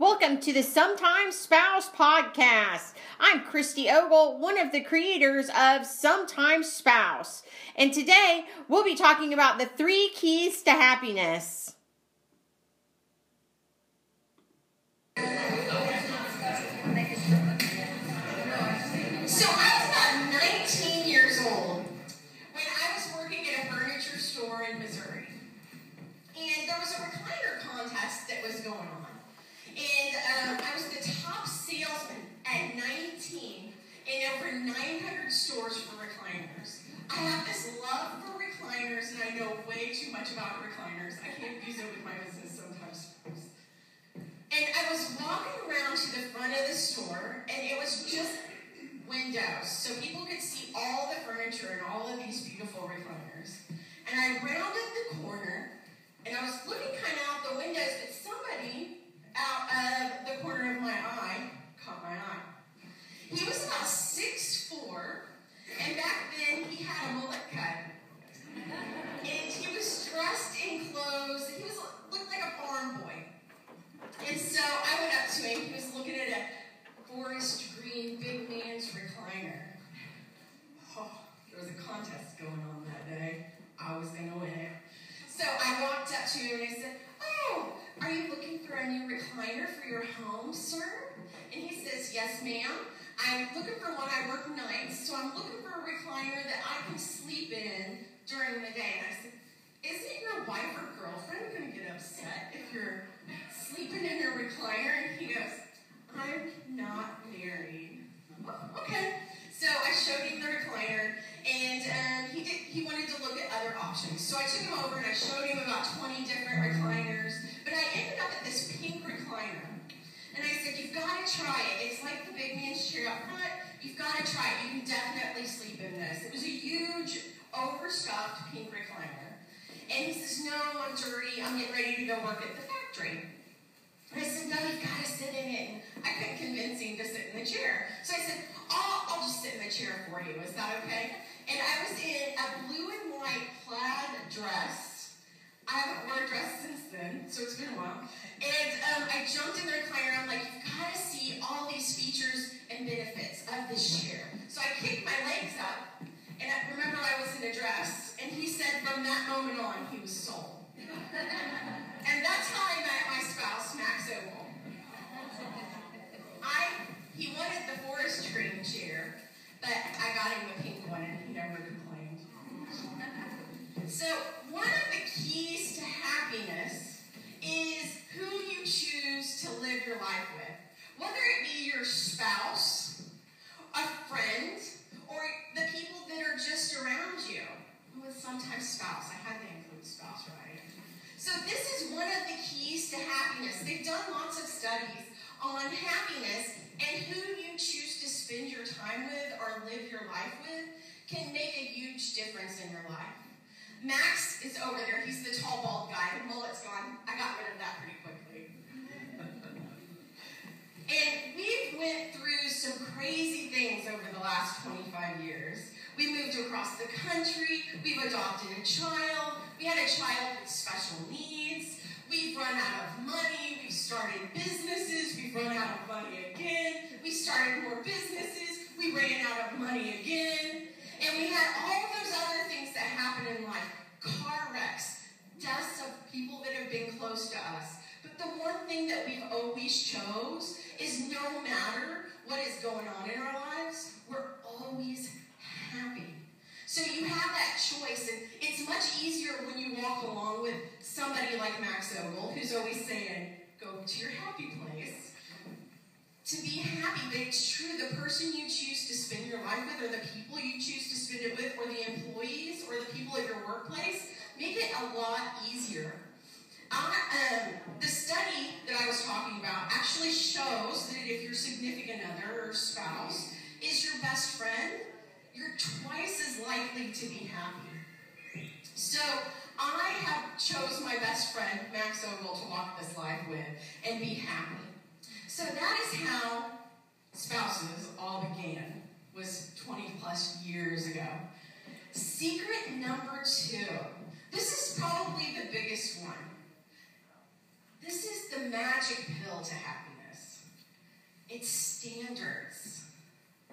Welcome to the Sometimes Spouse podcast. I'm Christy Ogle, one of the creators of Sometimes Spouse. And today, we'll be talking about the 3 keys to happiness. So I was about 19 years old when I was working at a furniture store in Missouri. And there was a recliner contest that was going on. And I was the top salesman at 19 in over 900 stores for recliners. I have this love for recliners, and I know way too much about recliners. I can't use it with my business sometimes. And I was walking around to the front of the store, and it was just windows, so people could see all the furniture and all of these beautiful recliners. And I rounded the corner, and I was looking kind of out the windows, but somebody out of the corner of my eye, caught my eye. He was about 6'4", and back then he had a mullet cut. And he was dressed in clothes, he looked like a farm boy. And so I went up to him, he was looking at a forest green big man's recliner. Oh, there was a contest going on that day. I was going to win it. So I walked up to him and I said, "Oh, are you looking for a new recliner for your home, sir?" And he says, "Yes, ma'am. I'm looking for one. I work nights, so I'm looking for a recliner that I can sleep in during the day." And I said, "Isn't your wife or girlfriend going to get upset if you're sleeping in a recliner?" And he goes, "I'm not married." Oh, okay. So I showed him the recliner, and he wanted to look at other options. So I took him over, and I showed him about 20 different recliners. But I ended up at this pink recliner. And I said, "You've got to try it. It's like the big man's chair up front. You've got to try it. You can definitely sleep in this." It was a huge, overstuffed pink recliner. And he says, "No, I'm dirty. I'm getting ready to go work at the factory." And I said, "No, you've got to sit in it." And I couldn't convince him to sit in the chair. So I said, I'll just sit in the chair for you. Is that okay?" And I was in a blue and white plaid dress. I haven't worn a dress since then, so it's been a while. And I jumped in the recliner, and I'm like, "You've got to see all these features and benefits of this chair." So I kicked my legs up, and I remember I was in a dress. And he said from that moment on, he was sold. And that's how I met my spouse, Max Ogle. He wanted the forest green chair, but I got him a pink one, and he never complained. So one of the keys to happiness is who you choose to live your life with. Whether it be your spouse, a friend, or the people that are just around you. With sometimes spouse. I had to include spouse, right? So this is one of the keys to happiness. They've done lots of studies on happiness, and who you choose to spend your time with or live your life with can make a huge difference in your life. Max is over there. He's the tall, bald guy. The mullet's gone. I got rid of that pretty quickly. And we've went through some crazy things over the last 25 years. We moved across the country. We've adopted a child. We had a child with special needs. We've run out of money. We've started businesses. We've run out of money again. We started more businesses. We ran out of money again. And we had all those other things that happen in life. Car wrecks, deaths of people that have been close to us. But the one thing that we've always chose is no matter what is going on in our lives, we're always happy. So you have that choice, and it's much easier when you walk along with somebody like Max Ogle, who's always saying, "Go to your happy place," to be happy. But it's true, the person you choose to spend your life with, or the people you choose to spend it with, or the employees, or the people at your workplace, make it a lot easier. The study that I was talking about actually shows that if your significant other or spouse is your best friend, you're twice as likely to be happy. So I have chose my best friend, Max Ogle, to walk this life with and be happy. So that is how spouses all began, was 20 plus years ago. Secret number 2. This is probably the biggest one. This is the magic pill to happiness. It's standards.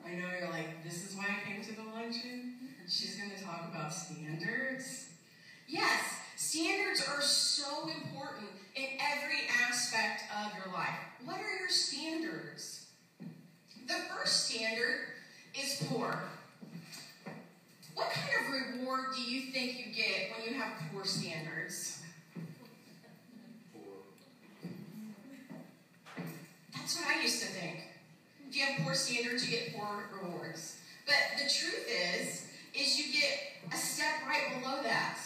I know you're like, this is why I came to the luncheon. She's going to talk about standards. Yes, standards are so important in every aspect of your life. What are your standards? The first standard is poor. What kind of reward do you think you get when you have poor standards? Poor. That's what I used to think. If you have poor standards, you get poor rewards. But the truth is you get a step right below that.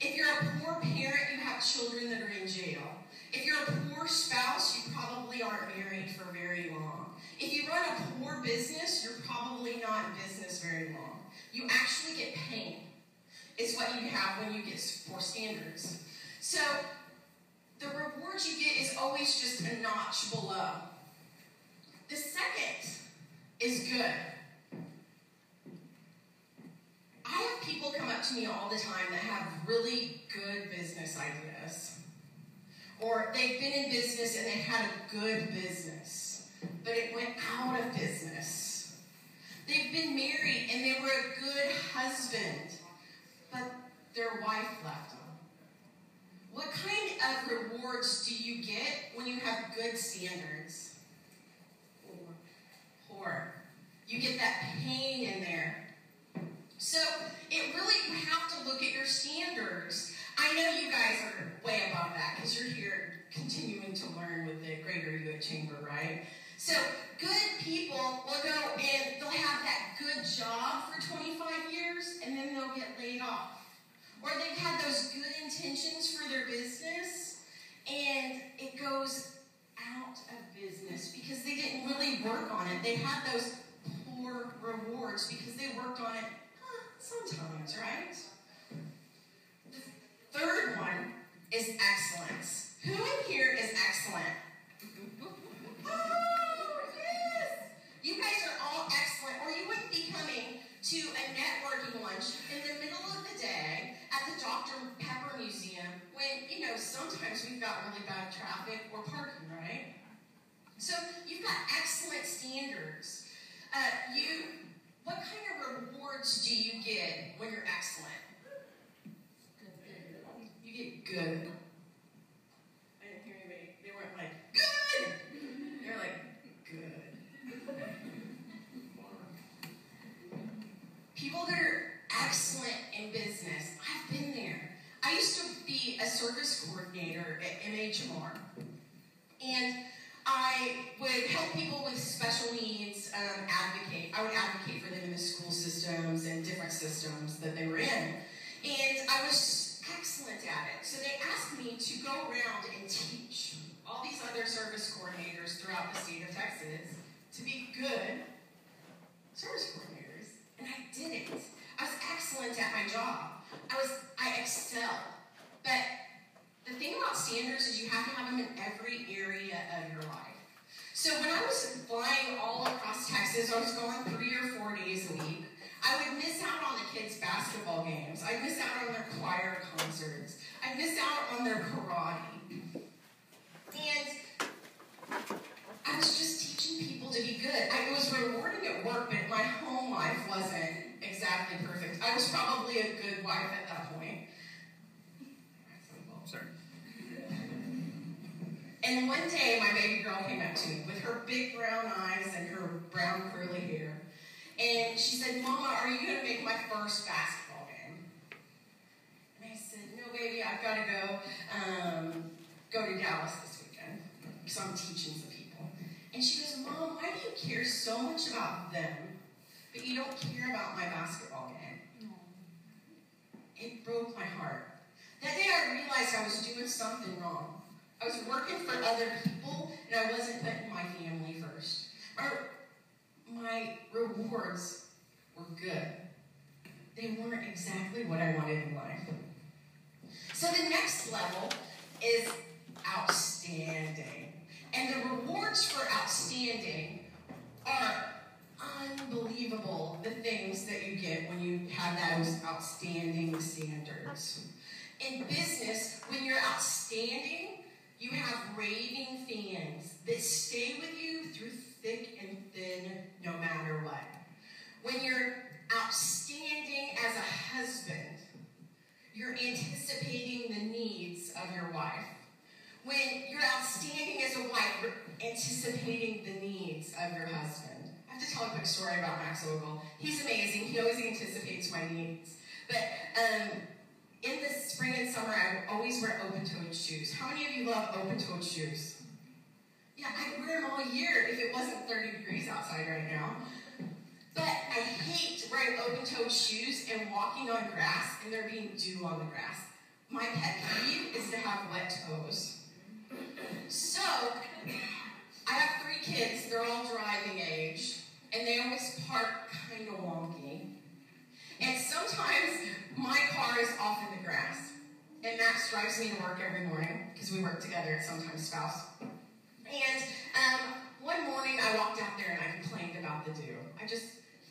If you're a poor parent, you have children that are in jail. If you're a poor spouse, you probably aren't married for very long. If you run a poor business, you're probably not in business very long. You actually get pain. It's what you have when you get poor standards. So the reward you get is always just a notch below. The second is good. I have people come up to me all the time that have really good business ideas. Or they've been in business and they had a good business, but it went out of business. They've been married and they were a good husband, but their wife left them. What kind of rewards do you get when you have good standards? Poor. You get that pain in there. So it really, you have to look at your standards. I know you guys are way above that because you're here continuing to learn with the Greater You at Chamber, right? So good people will go and they'll have that good job for 25 years and then they'll get laid off. Or they've had those good intentions for their business and it goes out of business because they didn't really work on it. They had those poor rewards because they worked on it sometimes, right? The third one is excellence. Who in here is excellent? Oh, yes! You guys are all excellent, or you wouldn't be coming to a networking lunch in the middle of the day at the Dr. Pepper Museum when, you know, sometimes we've got really bad traffic or parking, right? So you've got excellent standards. What kind of rewards do you get when you're excellent? You get good. I didn't hear anybody. They weren't like, good! They were like, good. People that are excellent in business, I've been there. I used to be a service coordinator at MHMR, and I would help people with special needs advocate. I would advocate for them in the school systems and different systems that they were in, and I was excellent at it. So they asked me to go around and teach all these other service coordinators throughout the state of Texas to be good service coordinators, and I did it. I was excellent at my job. I excel. But the thing about standards is you have to have them in every area of your life. So when I was flying all across Texas, I was going 3 or 4 days a week. I would miss out on the kids' basketball games. I'd miss out on their choir concerts. I'd miss out on their karate. And I was just teaching people to be good. I was rewarding at work, but my home life wasn't exactly perfect. I was probably a good wife at that point. Sorry. And one day, my baby girl came up to me with her big brown eyes and her brown curly hair. And she said, "Mama, are you going to make my first basketball game?" And I said, "No, baby, I've got to go to Dallas this weekend because I'm teaching some people." And she goes, "Mom, why do you care so much about them, but you don't care about my basketball game?" It broke my heart. That day I realized I was doing something wrong. I was working for other people, and I wasn't putting my family first. My rewards were good. They weren't exactly what I wanted in life. So the next level is outstanding. And the rewards for outstanding are unbelievable, the things that you get when you have those outstanding standards. In business, when you're outstanding, you have when you're outstanding as a husband, you're anticipating the needs of your wife. When you're outstanding as a wife, you're anticipating the needs of your husband. I have to tell a quick story about Max Ogle. He's amazing. He always anticipates my needs. But in the spring and summer, I would always wear open-toed shoes. How many of you love open-toed shoes? Yeah, I'd wear them all year if it wasn't 30 degrees outside right now. But I hate wearing open-toed shoes and walking on grass and there being dew on the grass. My pet peeve is to have wet toes. So, I have three kids. They're all driving age, and they always park kind of wonky. And sometimes my car is off in the grass, and Max drives me to work every morning because we work together at Sometimes Spouse. And one morning I walked out there and I complained about the dew. I just,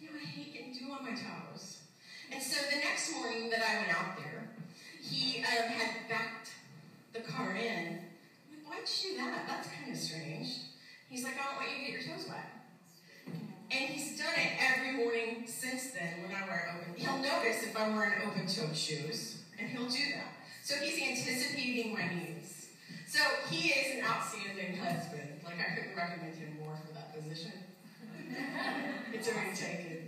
I hate getting dew on my toes. And so the next morning that I went out there, he had backed the car in. I'm like, why'd you do that? That's kind of strange. He's like, I don't want you to get your toes wet. And he's done it every morning since then when I wear open. He'll notice if I'm wearing open-toed shoes, and he'll do that. So he's anticipating my needs. So he is an outstanding husband. Like, I couldn't recommend him more for that position. It's already taken.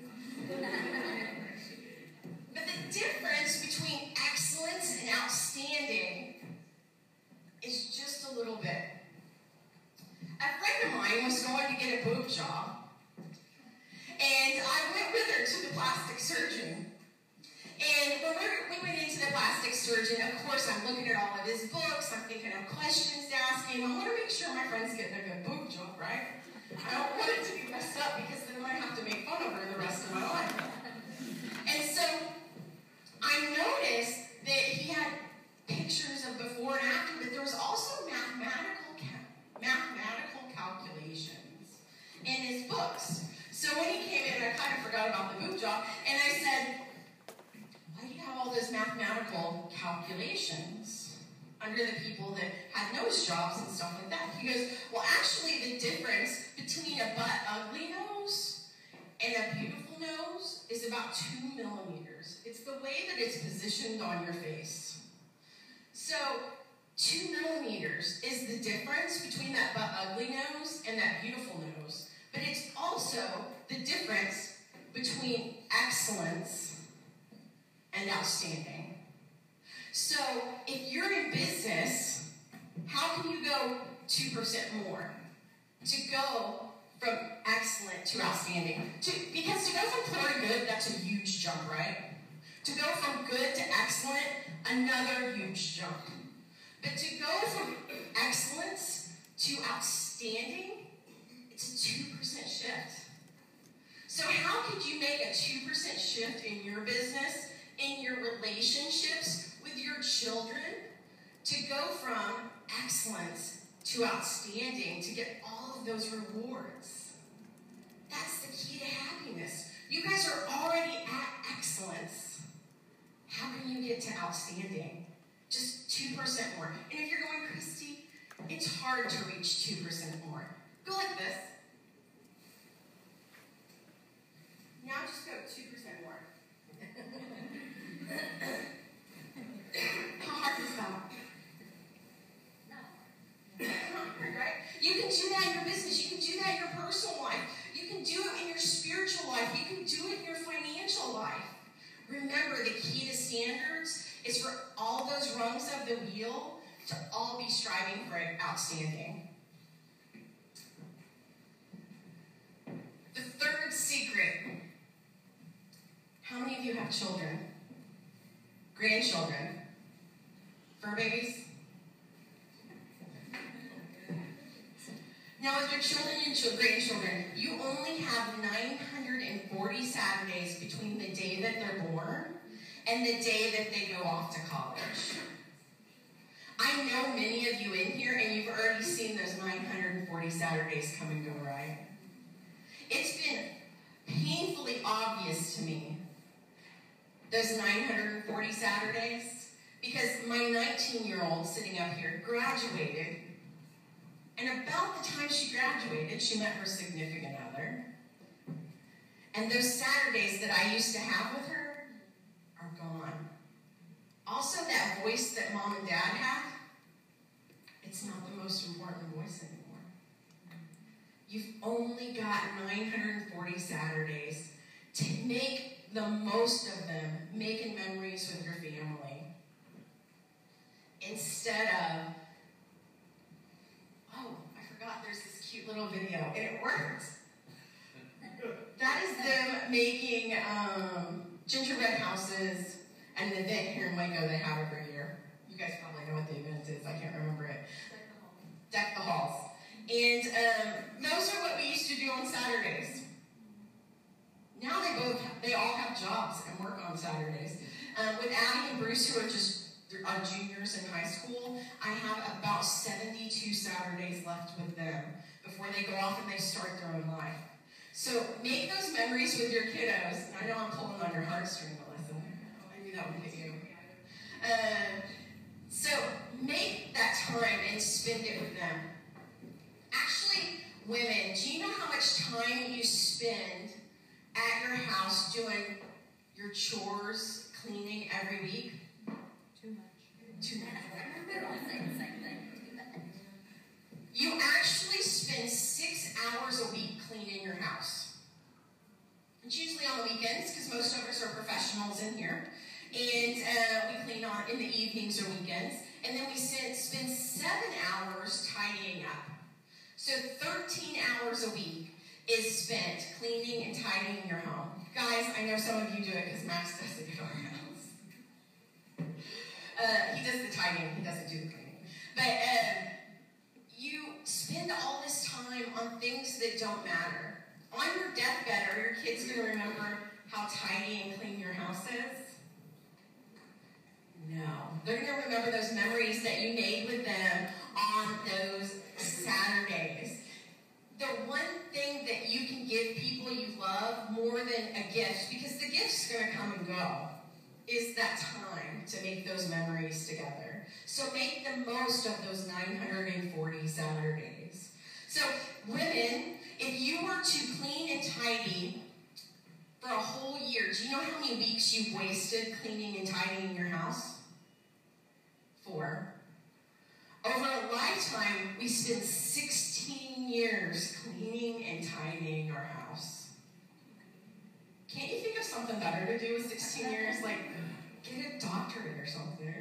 But the difference between excellence and outstanding is just a little bit. A friend of mine was going to get a boob job, and I went with her to the plastic surgeon. And when we went into the plastic surgeon, of course, I'm looking at all of his books. I'm thinking of questions to ask him. I want to make sure my friend's getting a good boob job, right? I don't want it to be messed up because then I have to make fun of her the rest of my life. And so I noticed that he had pictures of before and after, but there was also mathematical calculations in his books. So when he came in, I kind of forgot about the boob job, and I said, why do you have all those mathematical calculations under the people that had nose jobs and stuff like that? He goes, well, actually, the difference between a ugly nose and a beautiful nose is about 2 millimeters. It's the way that it's positioned on your face. So 2 millimeters is the difference between that ugly nose and that beautiful nose. But it's also the difference between excellence and outstanding. So if you're in business, how can you go 2% more to go from excellent to outstanding? Because to go from poor to good, that's a huge jump, right? To go from good to excellent, another huge jump. But to go from excellence to outstanding, it's a 2% shift. So how could you make a 2% shift in your business, in your relationships with your children, to go from excellence to outstanding, to get all of those rewards? That's the key to happiness. You guys are already at excellence. How can you get to outstanding? Just 2% more. And if you're going, Christy, it's hard to reach 2% more. Go like this. Now just go 2% more. How hard is that? Not hard, right? You can do that in your business. You can do that in your personal life. You can do it in your spiritual life. You can do it in your financial life. Remember, the key to standards is for all those rungs of the wheel to all be striving for outstanding. The third secret. How many of you have children? Grandchildren? Fur babies? Now, with your children and grandchildren, you only have 940 Saturdays between the day that they're born and the day that they go off to college. I know many of you in here, and you've already seen those 940 Saturdays come and go, right? It's been painfully obvious to me, those 940 Saturdays, because my 19-year-old sitting up here graduated, and about the time she graduated, she met her significant other, And those Saturdays that I used to have with her are gone. Also, that voice that mom and dad had, it's not the most important voice anymore. You've only got 940 Saturdays to make the most of them, making memories with your family. Instead of, oh, I forgot there's this cute little video, and it works. That is them making gingerbread houses and an event here in Waco they have every year. You guys probably know what the event is. I can't remember it. Deck the halls. And those are what we used to do on Saturdays. Now they all have jobs and work on Saturdays. With Addie and Bruce, who are just juniors in high school, I have about 72 Saturdays left with them before they go off and they start their own life. So make those memories with your kiddos. I know I'm pulling on your heartstring, Melissa. I knew that would hit you. So make that time and spend it with them. Actually, women, do you know how much time you spend at your house doing your chores, cleaning every week? Too much. They're all saying the same thing. You actually spend 6 hours a week cleaning your house. It's usually on the weekends because most of us are professionals in here. And we clean on in the evenings or weekends. And then we spend 7 hours tidying up. So 13 hours a week is spent cleaning and tidying your home. Guys, I know some of you do it because Max does it at our house. He does the tidying, he doesn't do the cleaning. But you spend all this time on things that don't matter. On your deathbed, are your kids going to remember how tidy and clean your house is? No. They're going to remember those memories that you made with them on those Saturdays. The one thing that you can give people you love more than a gift, because the gift's going to come and go, is that time to make those memories together. So make the most of those 940 Saturdays. So women, if you were to clean and tidy for a whole year, do you know how many weeks you've wasted cleaning and tidying your house? 4. Over a lifetime, we spend 16 years cleaning and tidying our house. Can't you think of something better to do with 16 years? Like, get a doctorate or something.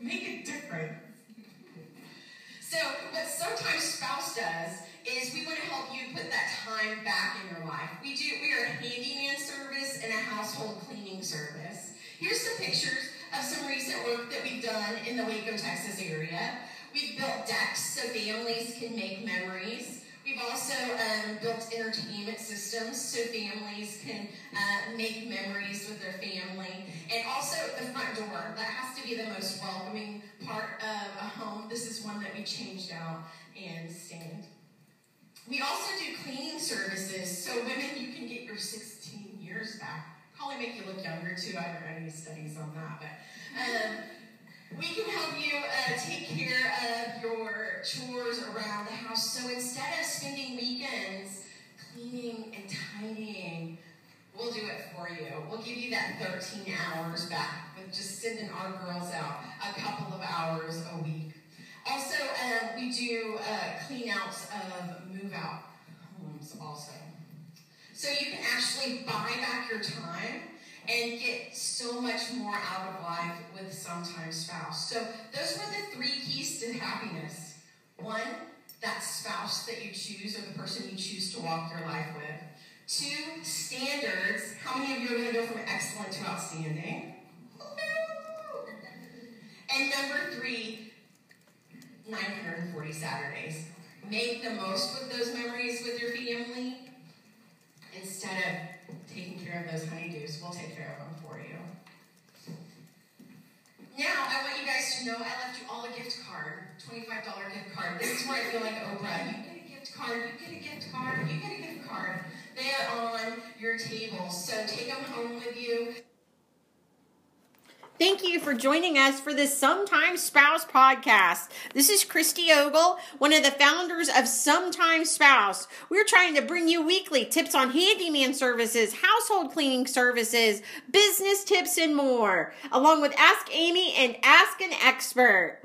Make a difference. So, what Sometimes Spouse does is we want to help you put that time back in your life. We are a handyman service and a household cleaning service. Here's some pictures of some recent work that we've done in the Waco, Texas area. We've built decks so families can make memories. We've also built entertainment systems so families can make memories with their family. And also the front door, that has to be the most welcoming part of a home. This is one that we changed out and stained. We also do cleaning services, so women, you can get your 16 years back. Probably make you look younger too, I haven't read any studies on that, but we can help you take care of your chores around the house. So instead of spending weekends cleaning and tidying, we'll do it for you. We'll give you that 13 hours back with just sending our girls out a couple of hours a week. Also, we do clean-outs of move-out homes also. So you can actually buy back your time and get so much more out of life with Sometimes Spouse. So those were the 3 keys to happiness. 1, that spouse that you choose or the person you choose to walk your life with. 2, standards. How many of you are going to go from excellent to outstanding? And number 3, 940 Saturdays. Make the most of those memories with your family. Instead of taking care of those honeydews, we'll take care of them for you. Now, I want you guys to know I left you all a gift card, $25 gift card. This is where I feel like Oprah. You get a gift card, you get a gift card, you get a gift card. They are on your table, so take them home with you. Thank you for joining us for this Sometimes Spouse podcast. This is Christy Ogle, one of the founders of Sometimes Spouse. We're trying to bring you weekly tips on handyman services, household cleaning services, business tips, and more, along with Ask Amy and Ask an Expert.